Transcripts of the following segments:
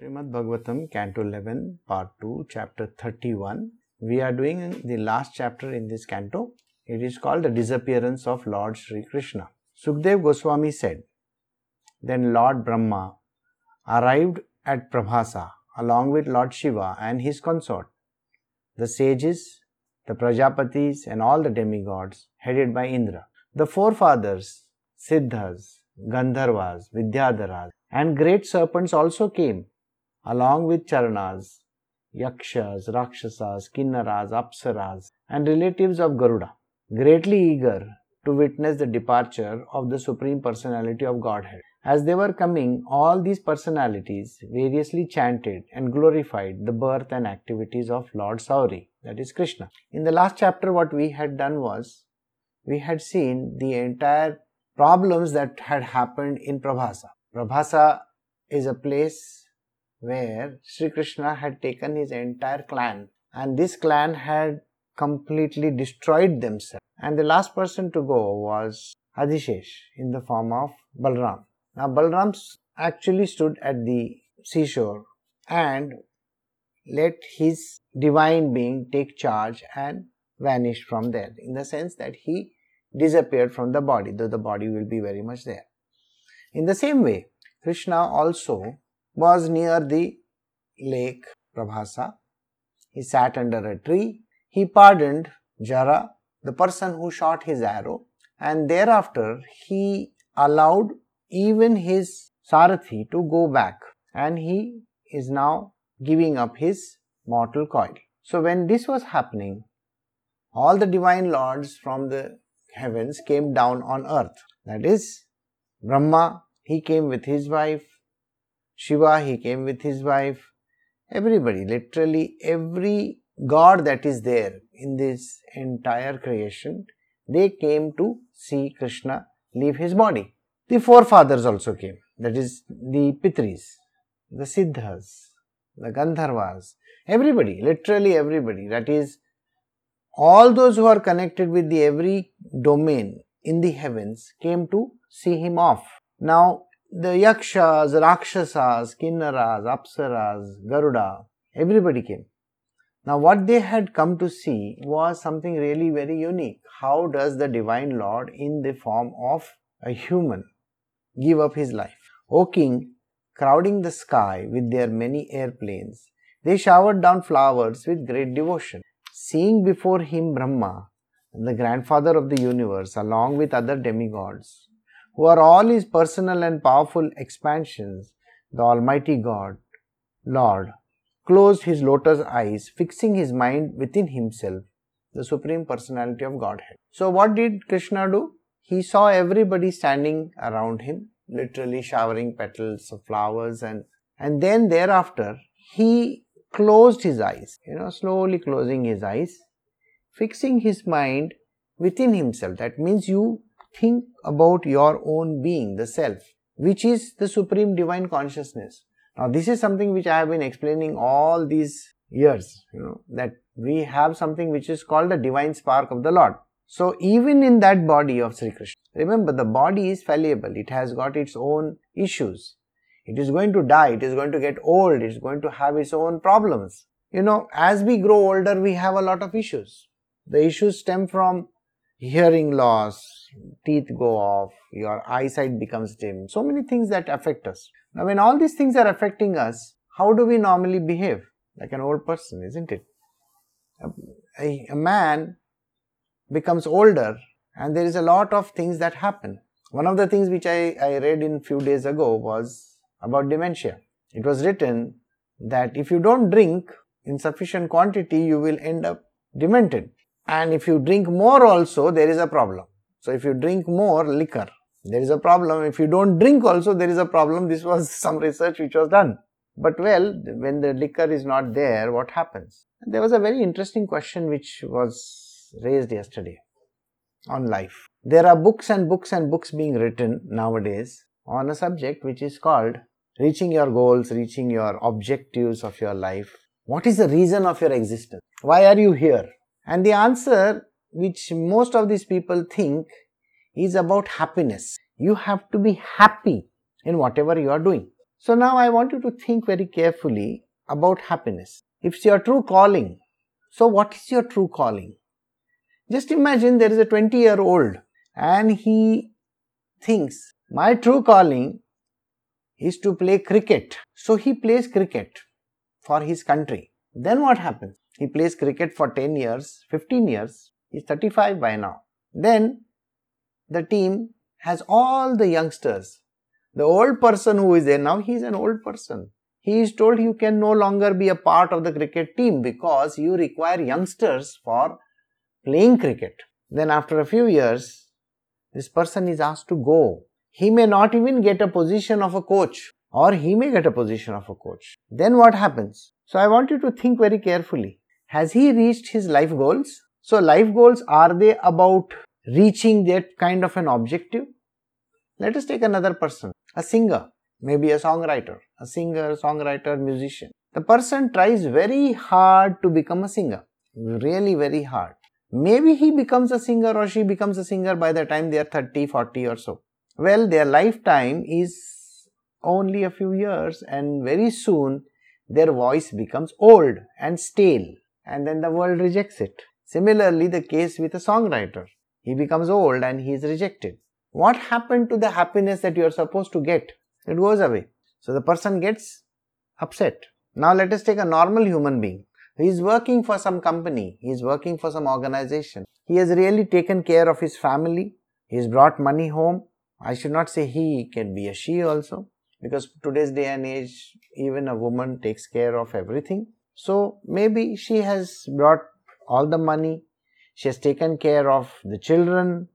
Srimad Bhagavatam, Canto 11, Part 2, Chapter 31. We are doing the last chapter in this canto. It is called The Disappearance of Lord Shri Krishna. Sukdev Goswami said, "Then Lord Brahma arrived at Prabhasa along with Lord Shiva and his consort. The sages, the Prajapatis and all the demigods headed by Indra. The forefathers, Siddhas, Gandharvas, Vidyadharas and great serpents also came along with Charanas, Yakshas, Rakshasas, Kinnaras, Apsaras and relatives of Garuda, greatly eager to witness the departure of the Supreme Personality of Godhead. As they were coming, all these personalities variously chanted and glorified the birth and activities of Lord Sauri," that is Krishna. In the last chapter, what we had done was, we had seen the entire problems that had happened in Prabhasa. Prabhasa is a place where Sri Krishna had taken his entire clan, and this clan had completely destroyed themselves. And the last person to go was Adhishesh in the form of Balram. Now, Balram actually stood at the seashore and let his divine being take charge and vanished from there, in the sense that he disappeared from the body, though the body will be very much there. In the same way, Krishna also was near the lake Prabhasa. He sat under a tree. He pardoned Jara, the person who shot his arrow, and thereafter he allowed even his Sarathi to go back, and he is now giving up his mortal coil. So when this was happening, all the divine lords from the heavens came down on earth. That is, Brahma, he came with his wife, Shiva, he came with his wife, everybody, literally every God that is there in this entire creation, they came to see Krishna leave his body. The forefathers also came, that is the Pitris, the Siddhas, the Gandharvas, everybody, literally everybody, that is all those who are connected with the every domain in the heavens came to see him off. Now the Yakshas, Rakshasas, Kinnaras, Apsaras, Garuda, everybody came. Now what they had come to see was something really very unique. How does the Divine Lord in the form of a human give up his life? O King, crowding the sky with their many airplanes, they showered down flowers with great devotion. Seeing before him Brahma, the grandfather of the universe, along with other demigods, who are all his personal and powerful expansions, the Almighty God, Lord, closed his lotus eyes, fixing his mind within himself, the Supreme Personality of Godhead. So what did Krishna do? He saw everybody standing around him, literally showering petals of flowers, and then thereafter, he closed his eyes, slowly closing his eyes, fixing his mind within himself. That means you think about your own being, the self, which is the supreme divine consciousness. Now, this is something which I have been explaining all these years, that we have something which is called the divine spark of the Lord. So, even in that body of Sri Krishna, remember the body is fallible, it has got its own issues, it is going to die, it is going to get old, it is going to have its own problems. As we grow older, we have a lot of issues. The issues stem from hearing loss, teeth go off, your eyesight becomes dim, so many things that affect us. Now, when all these things are affecting us, how do we normally behave? Like an old person, isn't it? A man becomes older and there is a lot of things that happen. One of the things which I read in few days ago was about dementia. It was written that if you don't drink in sufficient quantity, you will end up demented. And if you drink more also, there is a problem. So if you drink more liquor, there is a problem. If you don't drink also, there is a problem. This was some research which was done. But well, when the liquor is not there, what happens? There was a very interesting question which was raised yesterday on life. There are books and books and books being written nowadays on a subject which is called reaching your goals, reaching your objectives of your life. What is the reason of your existence? Why are you here? And the answer which most of these people think is about happiness. You have to be happy in whatever you are doing. So now I want you to think very carefully about happiness. If it's your true calling, so what is your true calling? Just imagine there is a 20-year-old and he thinks, my true calling is to play cricket. So he plays cricket for his country. Then what happens? He plays cricket for 10 years, 15 years. He's 35 by now. Then the team has all the youngsters. The old person who is there now, he is an old person. He is told you can no longer be a part of the cricket team because you require youngsters for playing cricket. Then after a few years, this person is asked to go. He may not even get a position of a coach, or he may get a position of a coach. Then what happens? So I want you to think very carefully. Has he reached his life goals? So life goals, are they about reaching that kind of an objective? Let us take another person, a singer, maybe a singer, songwriter, musician. The person tries very hard to become a singer, really very hard. Maybe he becomes a singer or she becomes a singer by the time they are 30, 40 or so. Well, their lifetime is only a few years, and very soon their voice becomes old and stale, and then the world rejects it. Similarly, the case with a songwriter. He becomes old and he is rejected. What happened to the happiness that you are supposed to get? It goes away. So the person gets upset. Now let us take a normal human being. He is working for some company. He is working for some organization. He has really taken care of his family. He has brought money home. I should not say he, can be a she also, because today's day and age, even a woman takes care of everything. So maybe she has brought all the money. She has taken care of the children,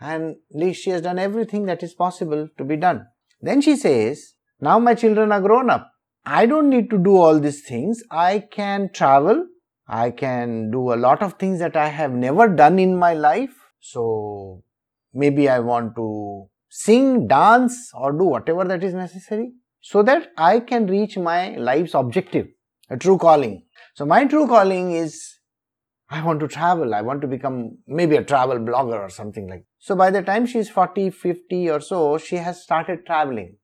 and she has done everything that is possible to be done. Then she says, now my children are grown up. I don't need to do all these things. I can travel. I can do a lot of things that I have never done in my life. So maybe I want to sing, dance, or do whatever that is necessary so that I can reach my life's objective, a true calling. So my true calling is, I want to travel. I want to become maybe a travel blogger or something like that. So by the time she is 40, 50 or so, she has started traveling.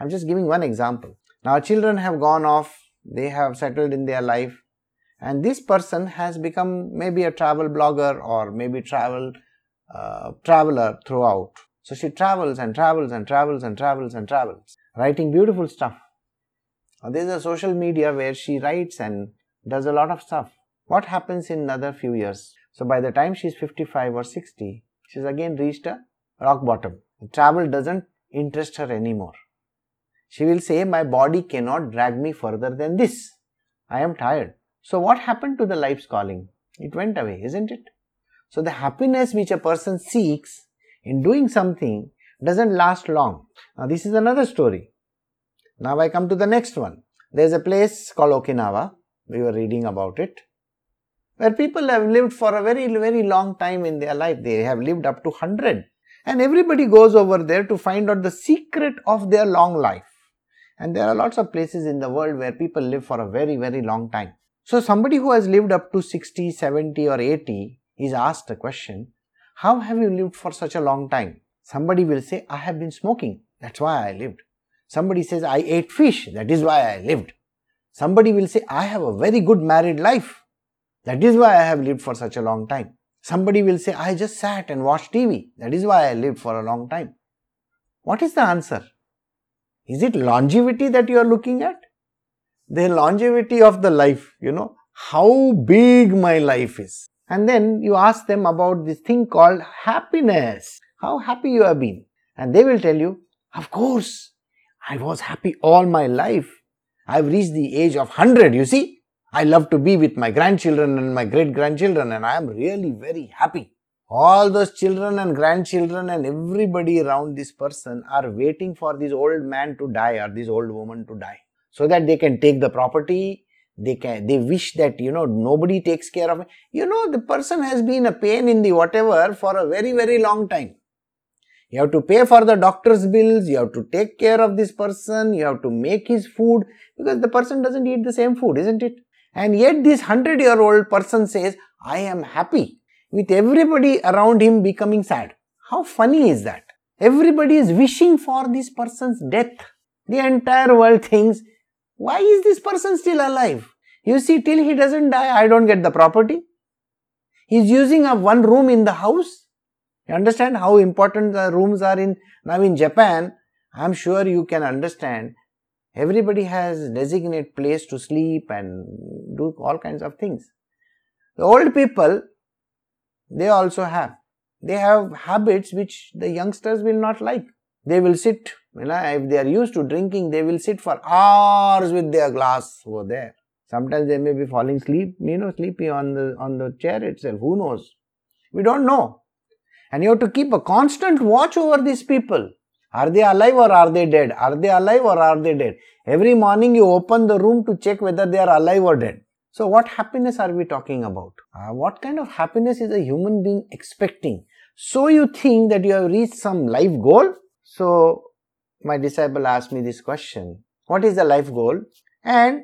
I'm just giving one example. Now children have gone off. They have settled in their life. And this person has become maybe a travel blogger or maybe traveler throughout. So she travels, writing beautiful stuff. Now, there's a social media where she writes and does a lot of stuff. What happens in another few years? So by the time she's 55 or 60, she's again reached a rock bottom. Travel doesn't interest her anymore. She will say, my body cannot drag me further than this. I am tired. So what happened to the life's calling? It went away, isn't it? So the happiness which a person seeks in doing something doesn't last long. Now this is another story. Now I come to the next one. There is a place called Okinawa. We were reading about it. Where people have lived for a very, very long time in their life. They have lived up to 100. And everybody goes over there to find out the secret of their long life. And there are lots of places in the world where people live for a very, very long time. So somebody who has lived up to 60, 70 or 80 is asked the question, how have you lived for such a long time? Somebody will say, I have been smoking, that's why I lived. Somebody says, I ate fish, that is why I lived. Somebody will say, I have a very good married life, that is why I have lived for such a long time. Somebody will say, I just sat and watched TV, that is why I lived for a long time. What is the answer? Is it longevity that you are looking at? The longevity of the life, how big my life is. And then you ask them about this thing called happiness. How happy you have been. And they will tell you, of course, I was happy all my life. I've reached the age of 100, you see. I love to be with my grandchildren and my great-grandchildren, and I am really very happy. All those children and grandchildren and everybody around this person are waiting for this old man to die or this old woman to die, so that they can take the property. They wish that, nobody takes care of it. The person has been a pain in the whatever for a very, very long time. You have to pay for the doctor's bills. You have to take care of this person. You have to make his food, because the person doesn't eat the same food, isn't it? And yet this 100-year-old person says, I am happy, with everybody around him becoming sad. How funny is that? Everybody is wishing for this person's death. The entire world thinks, why is this person still alive? You see, till he doesn't die, I don't get the property. He's using up one room in the house. You understand how important the rooms are in, now in Japan, I'm sure you can understand. Everybody has designated place to sleep and do all kinds of things. The old people, they also have. They have habits which the youngsters will not like. They will sit, you know, if they are used to drinking, they will sit for hours with their glass over there. Sometimes they may be falling asleep, you know, sleepy on the chair itself. Who knows? We don't know. And you have to keep a constant watch over these people. Are they alive or are they dead? Are they alive or are they dead? Every morning you open the room to check whether they are alive or dead. So what happiness are we talking about? What kind of happiness is a human being expecting? So you think that you have reached some life goal? So my disciple asked me this question. What is the life goal? And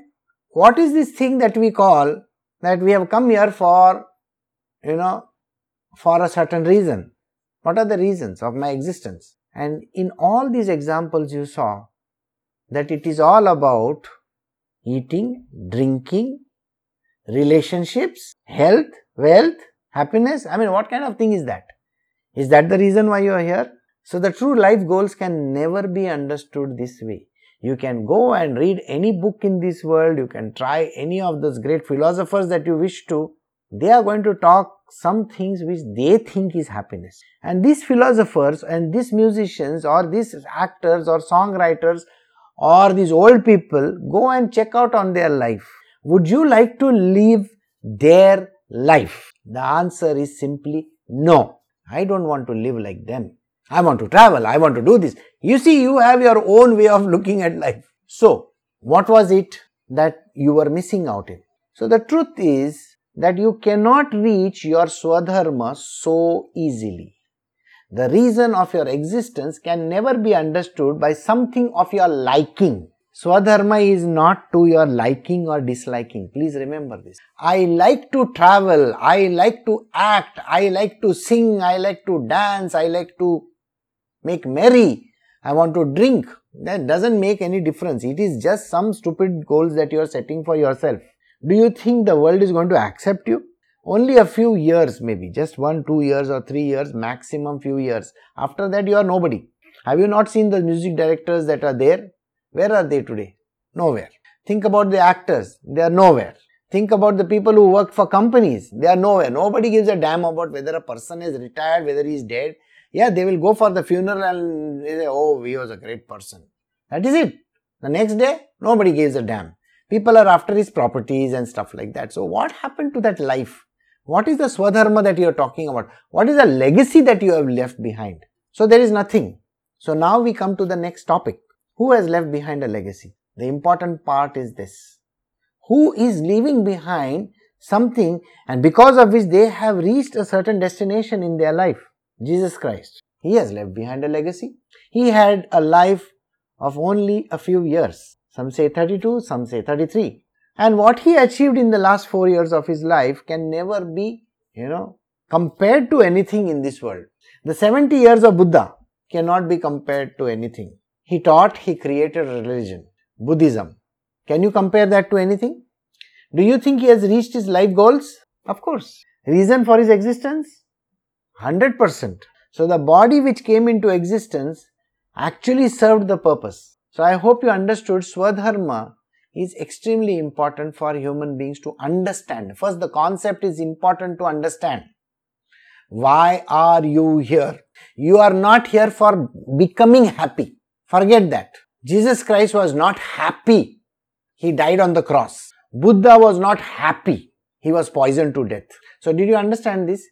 what is this thing that we call that we have come here for, you know, for a certain reason? What are the reasons of my existence? And in all these examples you saw that it is all about eating, drinking, relationships, health, wealth, happiness. I mean, what kind of thing is that? Is that the reason why you are here? So the true life goals can never be understood this way. You can go and read any book in this world. You can try any of those great philosophers that you wish to. They are going to talk some things which they think is happiness. And these philosophers and these musicians or these actors or songwriters or these old people, go and check out on their life. Would you like to live their life? The answer is simply no. I don't want to live like them. I want to travel. I want to do this. You see, you have your own way of looking at life. So, what was it that you were missing out in? So, the truth is that you cannot reach your Swadharma so easily. The reason of your existence can never be understood by something of your liking. Swadharma is not to your liking or disliking. Please remember this. I like to travel, I like to act, I like to sing, I like to dance, I like to make merry, I want to drink. That doesn't make any difference. It is just some stupid goals that you are setting for yourself. Do you think the world is going to accept you? Only a few years maybe, just 1, 2 years or 3 years, maximum few years. After that you are nobody. Have you not seen the music directors that are there? Where are they today? Nowhere. Think about the actors, they are nowhere. Think about the people who work for companies, they are nowhere. Nobody gives a damn about whether a person is retired, whether he is dead. Yeah, they will go for the funeral and they say, oh, he was a great person. That is it. The next day, nobody gives a damn. People are after his properties and stuff like that. So what happened to that life? What is the Swadharma that you are talking about? What is the legacy that you have left behind? So there is nothing. So now we come to the next topic. Who has left behind a legacy? The important part is this. Who is leaving behind something and because of which they have reached a certain destination in their life? Jesus Christ. He has left behind a legacy. He had a life of only a few years. Some say 32, some say 33. And what he achieved in the last 4 years of his life can never be, you know, compared to anything in this world. The 70 years of Buddha cannot be compared to anything. He taught, he created religion, Buddhism. Can you compare that to anything? Do you think he has reached his life goals? Of course. Reason for his existence? 100%. So the body which came into existence actually served the purpose. So I hope you understood Swadharma is extremely important for human beings to understand. First, the concept is important to understand. Why are you here? You are not here for becoming happy. Forget that. Jesus Christ was not happy. He died on the cross. Buddha was not happy. He was poisoned to death. So did you understand this?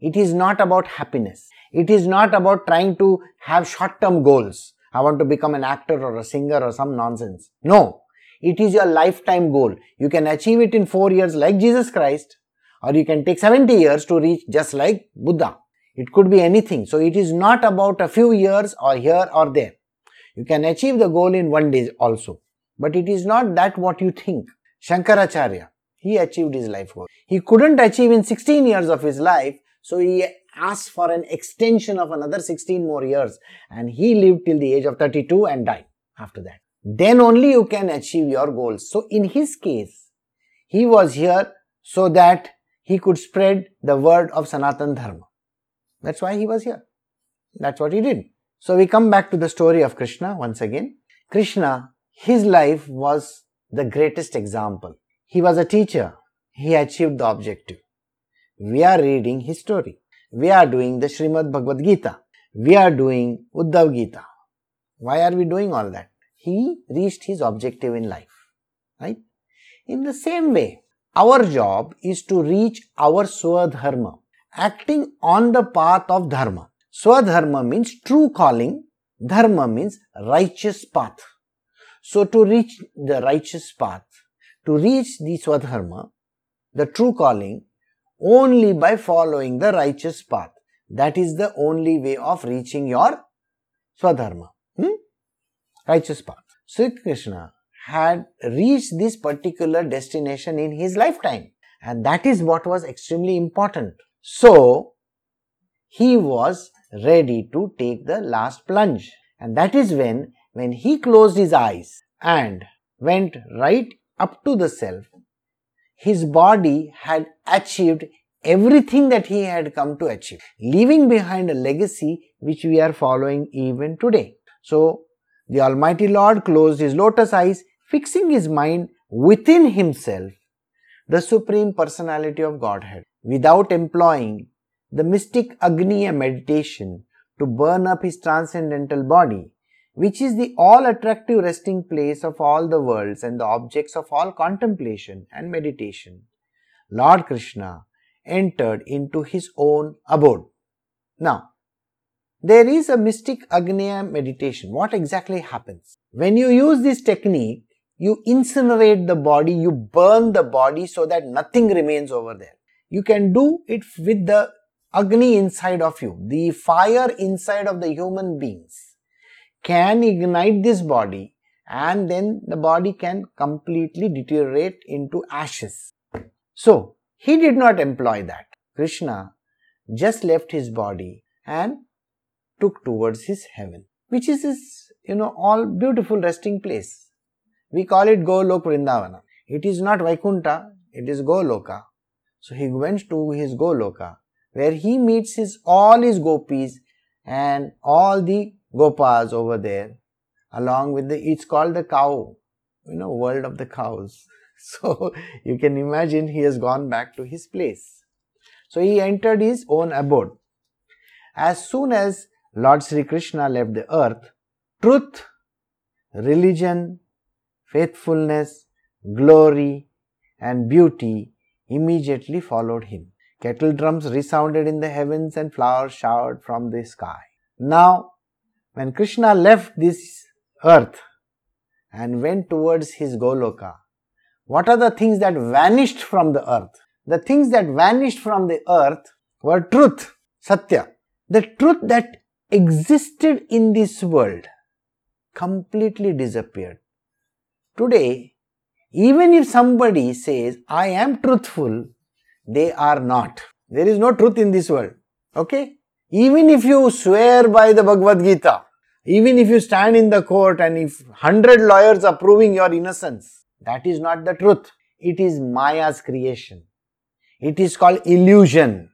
It is not about happiness. It is not about trying to have short-term goals. I want to become an actor or a singer or some nonsense. No, it is your lifetime goal. You can achieve it in 4 years like Jesus Christ, or you can take 70 years to reach just like Buddha. It could be anything. So it is not about a few years or here or there. You can achieve the goal in 1 day also. But it is not that what you think. Shankaracharya, he achieved his life goal. He couldn't achieve in 16 years of his life, so he asked for an extension of another 16 more years and he lived till the age of 32 and died after that. Then only you can achieve your goals. So in his case, he was here so that he could spread the word of Sanatana Dharma. That's why he was here. That's what he did. So we come back to the story of Krishna once again. Krishna, his life was the greatest example. He was a teacher. He achieved the objective. We are reading his story. We are doing the Srimad Bhagavad Gita. We are doing Uddhav Gita. Why are we doing all that? He reached his objective in life, right? In the same way, our job is to reach our Swadharma, acting on the path of Dharma. Swadharma means true calling, Dharma means righteous path. So to reach the righteous path, to reach the Swadharma, the true calling, only by following the righteous path. That is the only way of reaching your Swadharma. Righteous path. Sri Krishna had reached this particular destination in his lifetime, and that is what was extremely important. So, he was ready to take the last plunge, and that is when he closed his eyes and went right up to the self, his body had achieved everything that he had come to achieve, leaving behind a legacy which we are following even today. So, the Almighty Lord closed his lotus eyes, fixing his mind within himself, the Supreme Personality of Godhead, without employing the mystic Agniya meditation to burn up his transcendental body, which is the all-attractive resting place of all the worlds and the objects of all contemplation and meditation. Lord Krishna entered into his own abode. Now, there is a mystic Agniya meditation. What exactly happens? When you use this technique, you incinerate the body, you burn the body so that nothing remains over there. You can do it with the Agni inside of you. The fire inside of the human beings can ignite this body, and then the body can completely deteriorate into ashes. So, he did not employ that. Krishna just left his body and took towards his heaven, which is his, all beautiful resting place. We call it Goloka Vrindavana. It is not Vaikuntha, it is Goloka. So he went to his Goloka, where he meets all his gopis and all the gopas over there, along with it's called the cow, world of the cows. So you can imagine he has gone back to his place. So he entered his own abode. As soon as Lord Shri Krishna left the earth, truth, religion, faithfulness, glory and beauty immediately followed him. Kettle drums resounded in the heavens and flowers showered from the sky. Now, when Krishna left this earth and went towards his Goloka, what are the things that vanished from the earth? The things that vanished from the earth were truth, Satya. The truth that existed in this world completely disappeared. Today, even if somebody says, I am truthful, they are not. There is no truth in this world. Okay? Even if you swear by the Bhagavad Gita, even if you stand in the court and if 100 lawyers are proving your innocence, that is not the truth. It is Maya's creation. It is called illusion.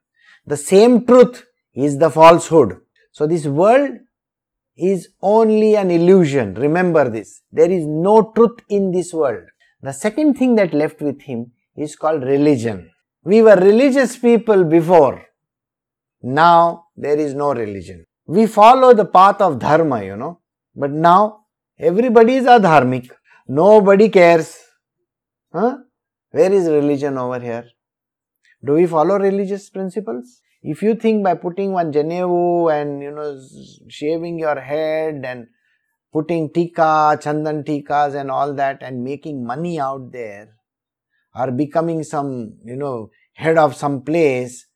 The same truth is the falsehood. So, this world is only an illusion. Remember this. There is no truth in this world. The second thing that left with him is called religion. We were religious people before. Now, there is no religion. We follow the path of Dharma, But now, everybody is adharmic. Nobody cares. Where is religion over here? Do we follow religious principles? If you think by putting one janevu and shaving your head and putting tikka, chandan tikkas and all that and making money out there, or becoming some head of some place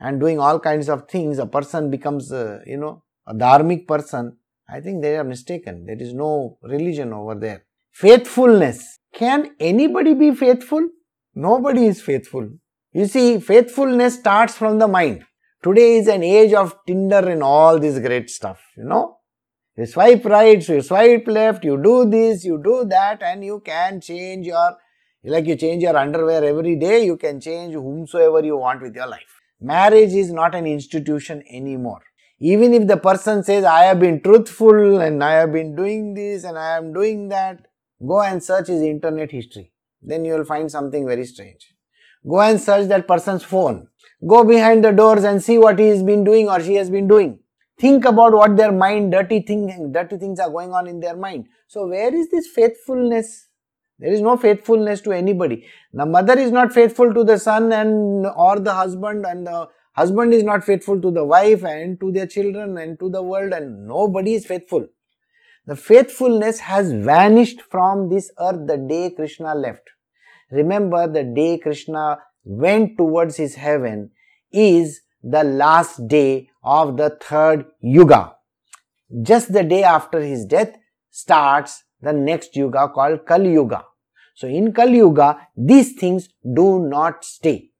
and doing all kinds of things, a person becomes a dharmic person, I think they are mistaken. There is no religion over there. Faithfulness. Can anybody be faithful? Nobody is faithful. You see, faithfulness starts from the mind. Today is an age of Tinder and all this great stuff, You swipe right, so you swipe left, you do this, you do that, and you can change your, like you change your underwear every day, you can change whomsoever you want with your life. Marriage is not an institution anymore. Even if the person says, I have been truthful and I have been doing this and I am doing that, go and search his internet history. Then you will find something very strange. Go and search that person's phone. Go behind the doors and see what he has been doing or she has been doing. Think about what their mind, dirty things are going on in their mind. So where is this faithfulness? There is no faithfulness to anybody. The mother is not faithful to the son or the husband, and the husband is not faithful to the wife and to their children and to the world, and nobody is faithful. The faithfulness has vanished from this earth the day Krishna left. Remember, the day Krishna went towards his heaven is the last day of the third yuga. Just the day after his death starts the next yuga called Kali Yuga. So in Kali Yuga, these things do not stay.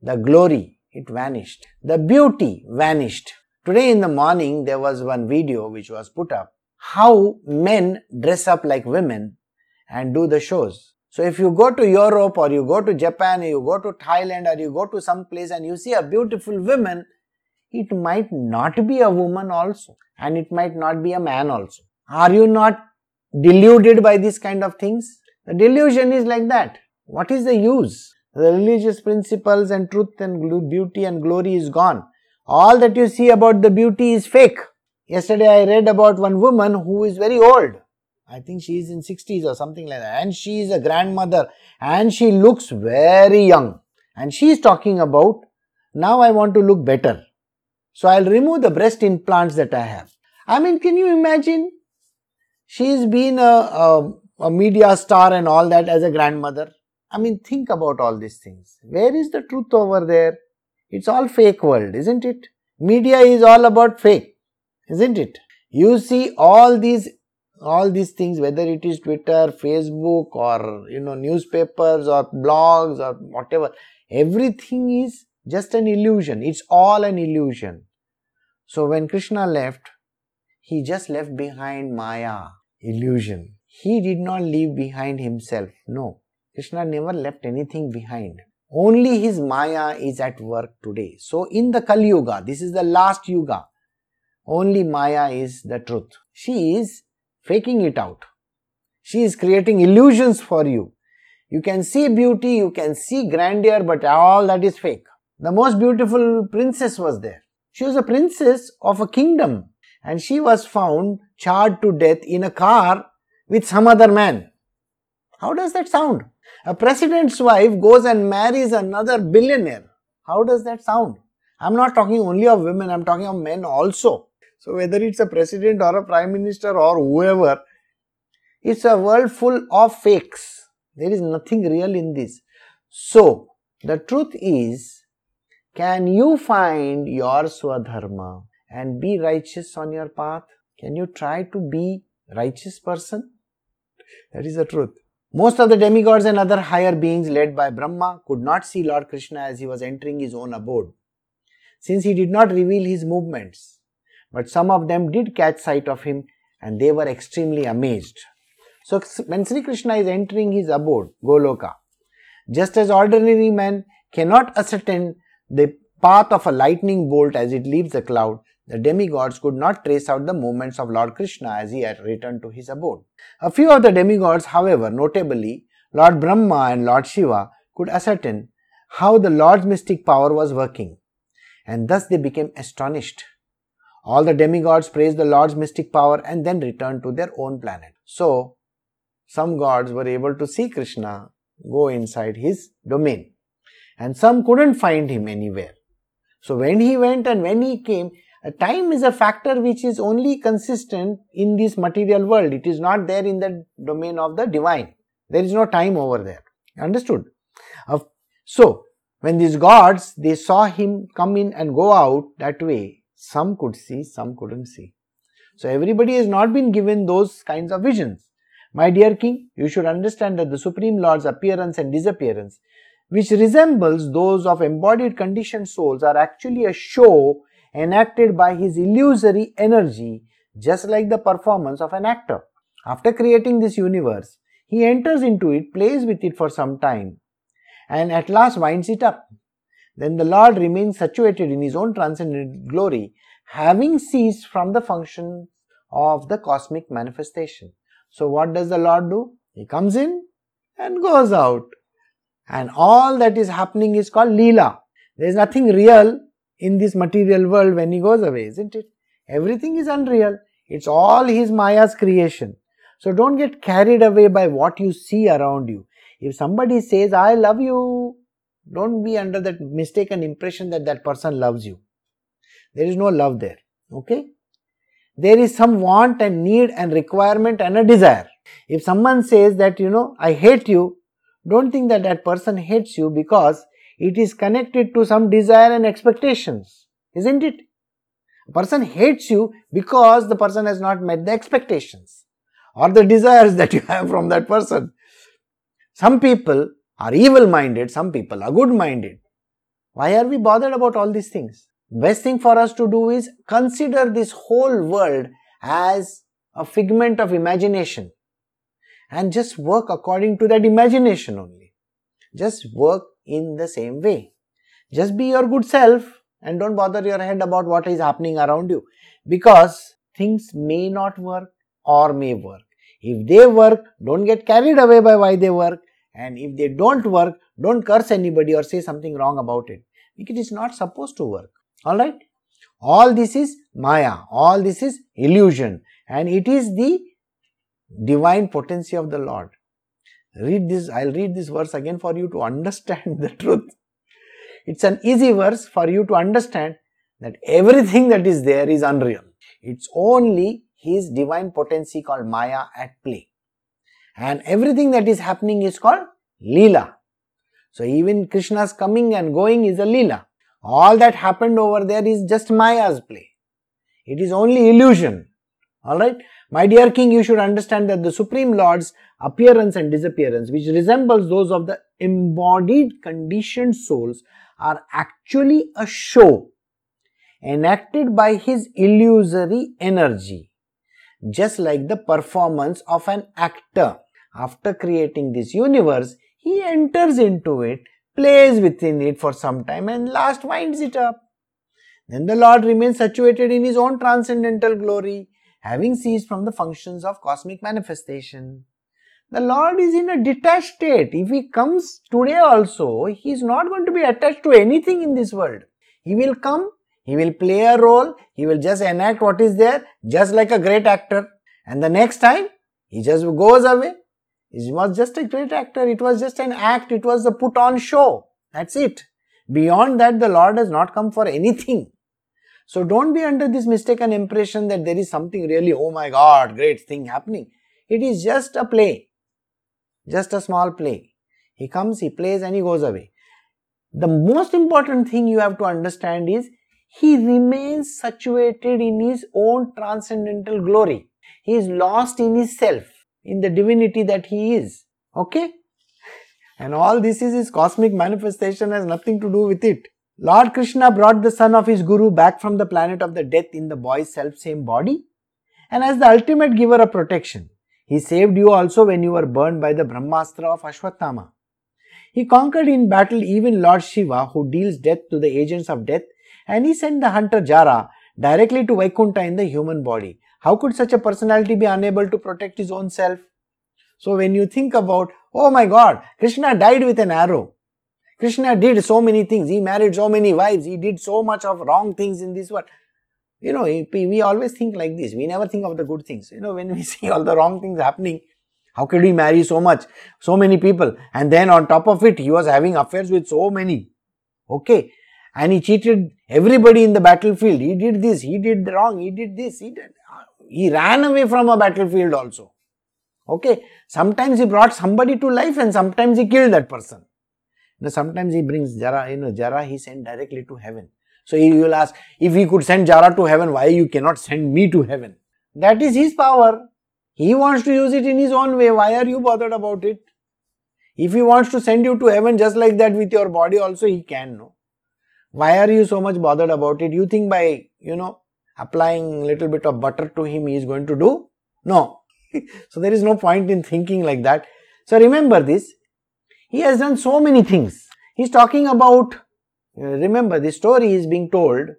The glory, it vanished. The beauty vanished. Today in the morning, there was one video which was put up, how men dress up like women and do the shows. So if you go to Europe or you go to Japan or you go to Thailand or you go to some place and you see a beautiful woman, it might not be a woman also, and it might not be a man also. Are you not deluded by these kind of things? The delusion is like that. What is the use? The religious principles and truth and beauty and glory is gone. All that you see about the beauty is fake. Yesterday I read about one woman who is very old. I think she is in 60s or something like that, and she is a grandmother and she looks very young, and she is talking about, now I want to look better, so I will remove the breast implants that I have. I mean, can you imagine? She's been a media star and all that as a grandmother. I mean, think about all these things. Where is the truth over there? It's all fake world, isn't it? Media is all about fake, isn't it? You see all these things, whether it is Twitter, Facebook, or newspapers or blogs or whatever. Everything is just an illusion. It's all an illusion. So when Krishna left, he just left behind Maya, illusion. He did not leave behind himself. No, Krishna never left anything behind. Only his Maya is at work today. So in the Kali Yuga, this is the last Yuga, only Maya is the truth. She is faking it out. She is creating illusions for you. You can see beauty, you can see grandeur, but all that is fake. The most beautiful princess was there. She was a princess of a kingdom. And she was found charred to death in a car with some other man. How does that sound? A president's wife goes and marries another billionaire. How does that sound? I'm not talking only of women, I'm talking of men also. So whether it's a president or a prime minister or whoever, it's a world full of fakes. There is nothing real in this. So the truth is, can you find your Swadharma and be righteous on your path? Can you try to be a righteous person? That is the truth. Most of the demigods and other higher beings led by Brahma could not see Lord Krishna as he was entering his own abode, since he did not reveal his movements. But some of them did catch sight of him, and they were extremely amazed. So when Sri Krishna is entering his abode, Goloka, just as ordinary men cannot ascertain the path of a lightning bolt as it leaves the cloud, the demigods could not trace out the movements of Lord Krishna as he had returned to his abode. A few of the demigods, however, notably Lord Brahma and Lord Shiva, could ascertain how the Lord's mystic power was working, and thus they became astonished. All the demigods praised the Lord's mystic power and then returned to their own planet. So, some gods were able to see Krishna go inside his domain, and some couldn't find him anywhere. So, when he went and when he came, time is a factor which is only consistent in this material world. It is not there in the domain of the divine. There is no time over there. Understood? So, when these gods, they saw him come in and go out that way, some could see, some couldn't see. So, everybody has not been given those kinds of visions. My dear king, you should understand that the Supreme Lord's appearance and disappearance, which resembles those of embodied conditioned souls, are actually a show enacted by his illusory energy just like the performance of an actor. After creating this universe, he enters into it, plays with it for some time, and at last winds it up. Then the Lord remains saturated in his own transcendent glory, having ceased from the function of the cosmic manifestation. So what does the Lord do? He comes in and goes out. And all that is happening is called Leela. There is nothing real in this material world when he goes away, isn't it? Everything is unreal. It's all his Maya's creation. So don't get carried away by what you see around you. If somebody says, I love you, don't be under that mistaken impression that that person loves you. There is no love there, okay? There is some want and need and requirement and a desire. If someone says that, I hate you, don't think that that person hates you, because it is connected to some desire and expectations, isn't it? A person hates you because the person has not met the expectations or the desires that you have from that person. Some people are evil-minded, some people are good-minded. Why are we bothered about all these things? Best thing for us to do is consider this whole world as a figment of imagination and just work according to that imagination only. Just work in the same way. Just be your good self and don't bother your head about what is happening around you, because things may not work or may work. If they work, don't get carried away by why they work, and if they don't work, don't curse anybody or say something wrong about it. It is not supposed to work. Alright? All this is Maya. All this is illusion. And it is the divine potency of the Lord. Read this. I'll read this verse again for you to understand the truth. It's an easy verse for you to understand that everything that is there is unreal. It's only his divine potency called Maya at play. And everything that is happening is called Leela. So even Krishna's coming and going is a Leela. All that happened over there is just Maya's play. It is only illusion. Alright? My dear king, you should understand that the Supreme Lord's appearance and disappearance, which resembles those of the embodied conditioned souls, are actually a show enacted by his illusory energy, just like the performance of an actor. After creating this universe, he enters into it, plays within it for some time, and last winds it up. Then the Lord remains saturated in his own transcendental glory, having ceased from the functions of cosmic manifestation. The Lord is in a detached state. If he comes today also, he is not going to be attached to anything in this world. He will come, he will play a role, he will just enact what is there, just like a great actor. And the next time, he just goes away. He was just a great actor, it was just an act, it was a put-on show. That's it. Beyond that, the Lord has not come for anything. So don't be under this mistaken impression that there is something really, oh my God, great thing happening. It is just a play. Just a small play. He comes, he plays, and he goes away. The most important thing you have to understand is he remains saturated in his own transcendental glory. He is lost in his self, in the divinity that he is. Okay? And all this is his cosmic manifestation, has nothing to do with it. Lord Krishna brought the son of his guru back from the planet of the death in the boy's self-same body, and as the ultimate giver of protection, he saved you also when you were burned by the Brahmastra of Ashwatthama. He conquered in battle even Lord Shiva, who deals death to the agents of death, and he sent the hunter Jara directly to Vaikuntha in the human body. How could such a personality be unable to protect his own self? So when you think about, oh my God, Krishna died with an arrow. Krishna did so many things. He married so many wives. He did so much of wrong things in this world. We always think like this. We never think of the good things. When we see all the wrong things happening, how could he marry so much, so many people? And then on top of it, he was having affairs with so many. Okay. And he cheated everybody in the battlefield. He did this, he did wrong, he did this. He ran away from a battlefield also. Okay. Sometimes he brought somebody to life and sometimes he killed that person. Sometimes he brings Jara, Jara he sent directly to heaven. So he will ask, if he could send Jara to heaven, why you cannot send me to heaven? That is his power. He wants to use it in his own way. Why are you bothered about it? If he wants to send you to heaven just like that with your body also, he can. No? Why are you so much bothered about it? You think by, applying a little bit of butter to him, he is going to do? No. So there is no point in thinking like that. So remember this, he has done so many things. He is talking about, remember the story is being told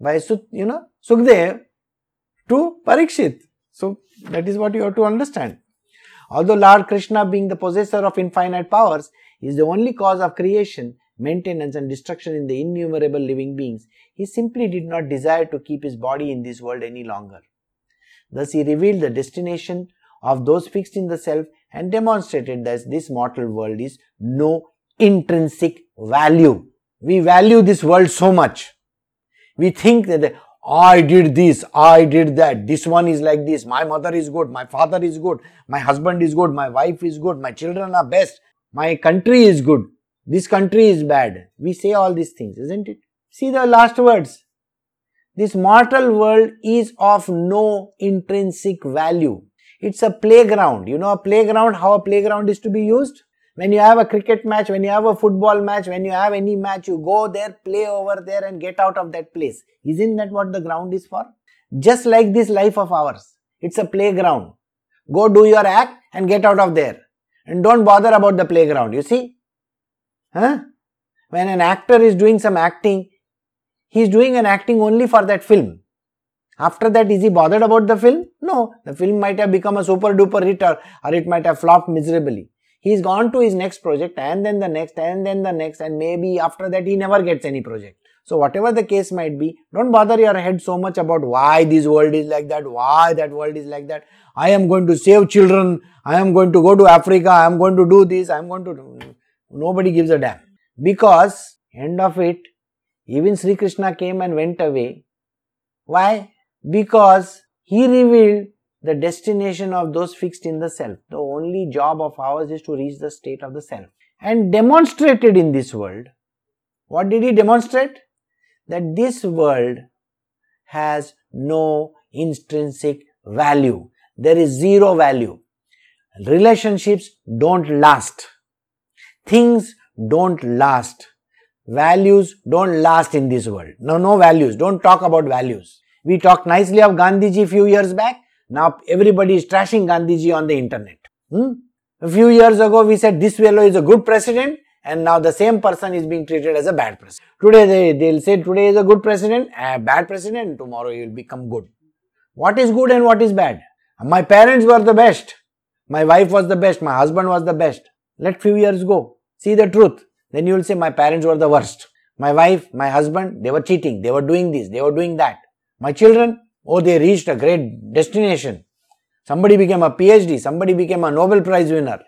by Sukdev to Pariksit. So that is what you have to understand. Although Lord Krishna, being the possessor of infinite powers, is the only cause of creation, maintenance and destruction in the innumerable living beings, he simply did not desire to keep his body in this world any longer. Thus he revealed the destination of those fixed in the self and demonstrated that this mortal world is no intrinsic value. We value this world so much. We think that I did this, I did that, this one is like this, my mother is good, my father is good, my husband is good, my wife is good, my children are best, my country is good, this country is bad. We say all these things, isn't it? See the last words. This mortal world is of no intrinsic value. It's a playground. You know a playground, how a playground is to be used? When you have a cricket match, when you have a football match, when you have any match, you go there, play over there and get out of that place. Isn't that what the ground is for? Just like this life of ours. It's a playground. Go do your act and get out of there. And don't bother about the playground, you see? Huh? When an actor is doing some acting, he is doing an acting only for that film. After that, is he bothered about the film? No. The film might have become a super duper hit or it might have flopped miserably. He is gone to his next project and then the next and then the next, and maybe after that he never gets any project. So whatever the case might be, don't bother your head so much about why this world is like that, why that world is like that. I am going to save children, I am going to go to Africa, I am going to do this, I am going to do... Nobody gives a damn. Because end of it, even Sri Krishna came and went away. Why? Because he revealed the destination of those fixed in the self. The only job of ours is to reach the state of the self. And demonstrated in this world. What did he demonstrate? That this world has no intrinsic value. There is zero value. Relationships don't last. Things don't last. Values don't last in this world. No values. Don't talk about values. We talked nicely of Gandhiji few years back. Now everybody is trashing Gandhiji on the internet. A few years ago we said this fellow is a good president, and now the same person is being treated as a bad president. Today they'll say today is a good president, a bad president, and tomorrow he will become good. What is good and what is bad? My parents were the best. My wife was the best. My husband was the best. Let few years go. See the truth. Then you will say my parents were the worst. My wife, my husband, they were cheating. They were doing this. They were doing that. My children, oh, they reached a great destination. Somebody became a PhD. Somebody became a Nobel Prize winner.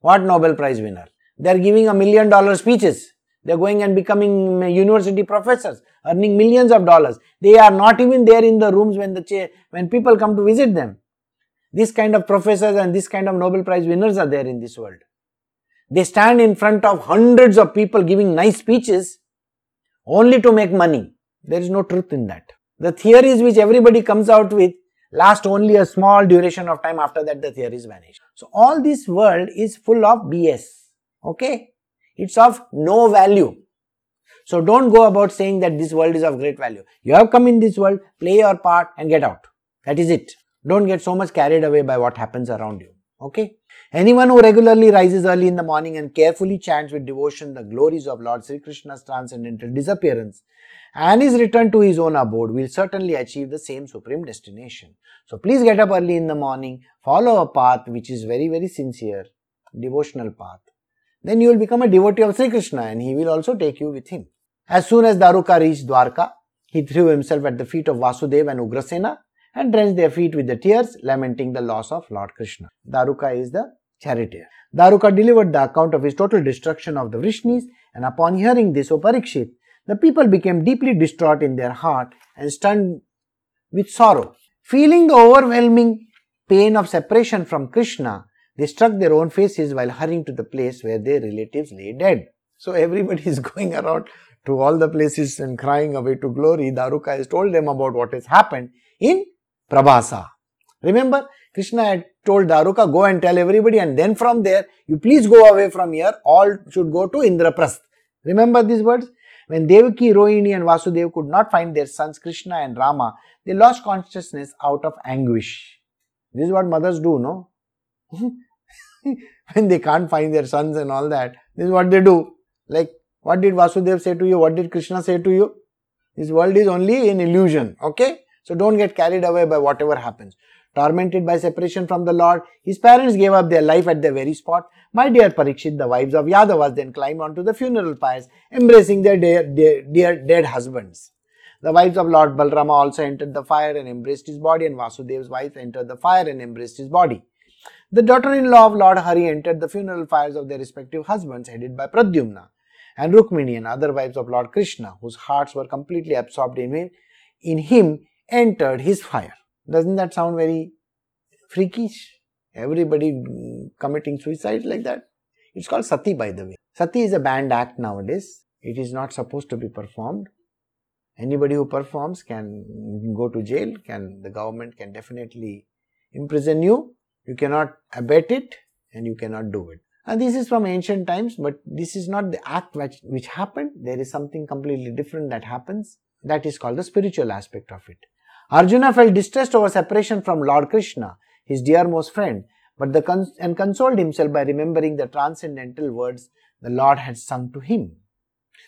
What Nobel Prize winner? They are giving $1 million speeches. They are going and becoming university professors, earning millions of dollars. They are not even there in the rooms when people come to visit them. This kind of professors and this kind of Nobel Prize winners are there in this world. They stand in front of hundreds of people giving nice speeches only to make money. There is no truth in that. The theories which everybody comes out with last only a small duration of time. After that, the theories vanish. So, all this world is full of BS. Okay? It's of no value. So, don't go about saying that this world is of great value. You have come in this world, play your part and get out. That is it. Don't get so much carried away by what happens around you. Okay? Anyone who regularly rises early in the morning and carefully chants with devotion the glories of Lord Shri Krishna's transcendental disappearance and his return to his own abode will certainly achieve the same supreme destination. So please get up early in the morning, follow a path which is very, very sincere, devotional path. Then you will become a devotee of Shri Krishna and he will also take you with him. As soon as Daruka reached Dwarka, he threw himself at the feet of Vasudeva and Ugrasena and drenched their feet with the tears, lamenting the loss of Lord Krishna. Daruka is the charioteer. Daruka delivered the account of his total destruction of the Vrishnis, and upon hearing this, O Parikshit, the people became deeply distraught in their heart and stunned with sorrow. Feeling the overwhelming pain of separation from Krishna, they struck their own faces while hurrying to the place where their relatives lay dead. So everybody is going around to all the places and crying away to glory. Daruka has told them about what has happened in Prabhasa. Remember, Krishna had told Daruka, go and tell everybody, and then from there, you please go away from here, all should go to Indraprasth. Remember these words? When Devaki, Rohini and Vasudeva could not find their sons Krishna and Rama, they lost consciousness out of anguish. This is what mothers do, no? When they can't find their sons and all that, this is what they do. Like, what did Vasudeva say to you? What did Krishna say to you? This world is only an illusion, okay? So don't get carried away by whatever happens. Tormented by separation from the Lord, his parents gave up their life at the very spot. My dear Pariksit, the wives of Yadavas then climbed onto the funeral pyres, embracing their dear dead husbands. The wives of Lord Balram also entered the fire and embraced his body, and Vasudeva's wife entered the fire and embraced his body. The daughter-in-law of Lord Hari entered the funeral fires of their respective husbands, headed by Pradyumna, and Rukmini and other wives of Lord Krishna, whose hearts were completely absorbed in him, entered his fire. Doesn't that sound very freakish? Everybody committing suicide like that? It's called sati, by the way. Sati is a banned act nowadays. It is not supposed to be performed. Anybody who performs can go to jail. The government can definitely imprison you. You cannot abet it and you cannot do it. And this is from ancient times, but this is not the act which happened. There is something completely different that happens. That is called the spiritual aspect of it. Arjuna felt distressed over separation from Lord Krishna, his dearmost friend, and consoled himself by remembering the transcendental words the Lord had sung to him.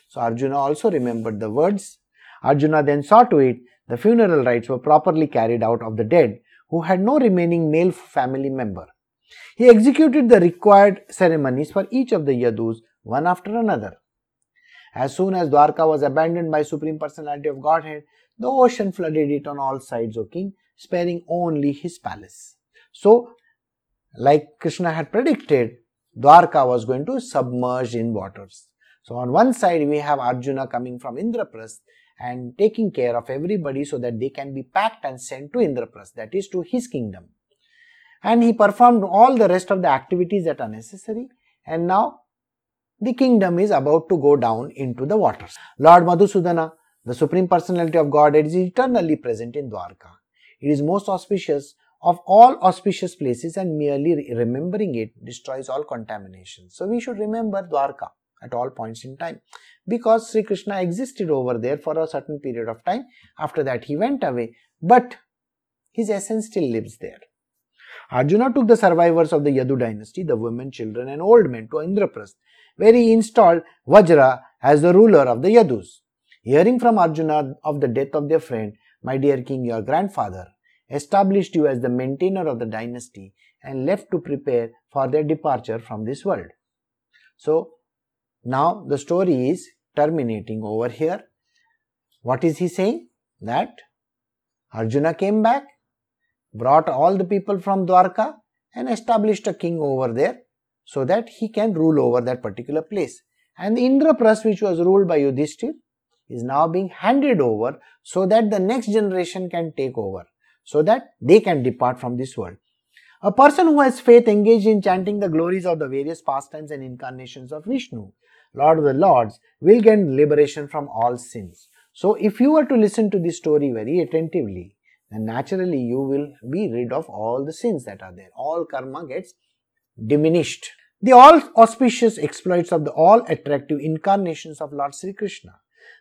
So Arjuna also remembered the words. Arjuna then saw to it the funeral rites were properly carried out of the dead, who had no remaining male family member. He executed the required ceremonies for each of the Yadus, one after another. As soon as Dwarka was abandoned by Supreme Personality of Godhead, the ocean flooded it on all sides, O King, sparing only his palace. So, like Krishna had predicted, Dwarka was going to submerge in waters. So, on one side we have Arjuna coming from Indraprasth and taking care of everybody so that they can be packed and sent to Indraprasth, that is to his kingdom. And he performed all the rest of the activities that are necessary, and now the kingdom is about to go down into the waters. Lord Madhusudana, the Supreme Personality of Godhead, is eternally present in Dwarka. It is most auspicious of all auspicious places, and merely remembering it destroys all contamination. So we should remember Dwarka at all points in time, because Sri Krishna existed over there for a certain period of time. After that he went away, but his essence still lives there. Arjuna took the survivors of the Yadu dynasty, the women, children and old men, to Indraprasth, where he installed Vajra as the ruler of the Yadus. Hearing from Arjuna of the death of their friend, my dear king, your grandfather established you as the maintainer of the dynasty and left to prepare for their departure from this world. So, now the story is terminating over here. What is he saying? That Arjuna came back, brought all the people from Dwarka and established a king over there, so that he can rule over that particular place. And the Indraprasth, which was ruled by Yudhishthir, is now being handed over so that the next generation can take over, so that they can depart from this world. A person who has faith engaged in chanting the glories of the various pastimes and incarnations of Vishnu, Lord of the Lords, will gain liberation from all sins. So if you were to listen to this story very attentively, then naturally you will be rid of all the sins that are there. All karma gets diminished. The all auspicious exploits of the all attractive incarnations of Lord Sri Krishna,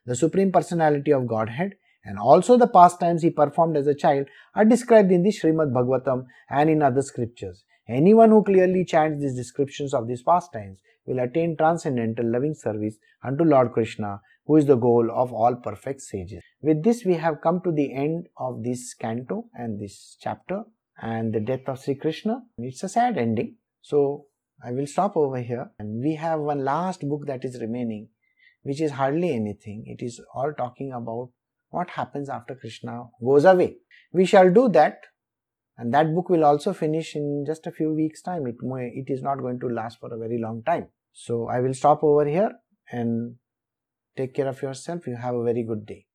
the Supreme Personality of Godhead, and also the pastimes he performed as a child are described in the Srimad Bhagavatam and in other scriptures. Anyone who clearly chants these descriptions of these pastimes will attain transcendental loving service unto Lord Krishna, who is the goal of all perfect sages. With this, we have come to the end of this canto and this chapter and the death of Sri Krishna. It's a sad ending. So, I will stop over here, and we have one last book that is remaining, which is hardly anything. It is all talking about what happens after Krishna goes away. We shall do that, and that book will also finish in just a few weeks' time. It is not going to last for a very long time. So I will stop over here and take care of yourself. You have a very good day.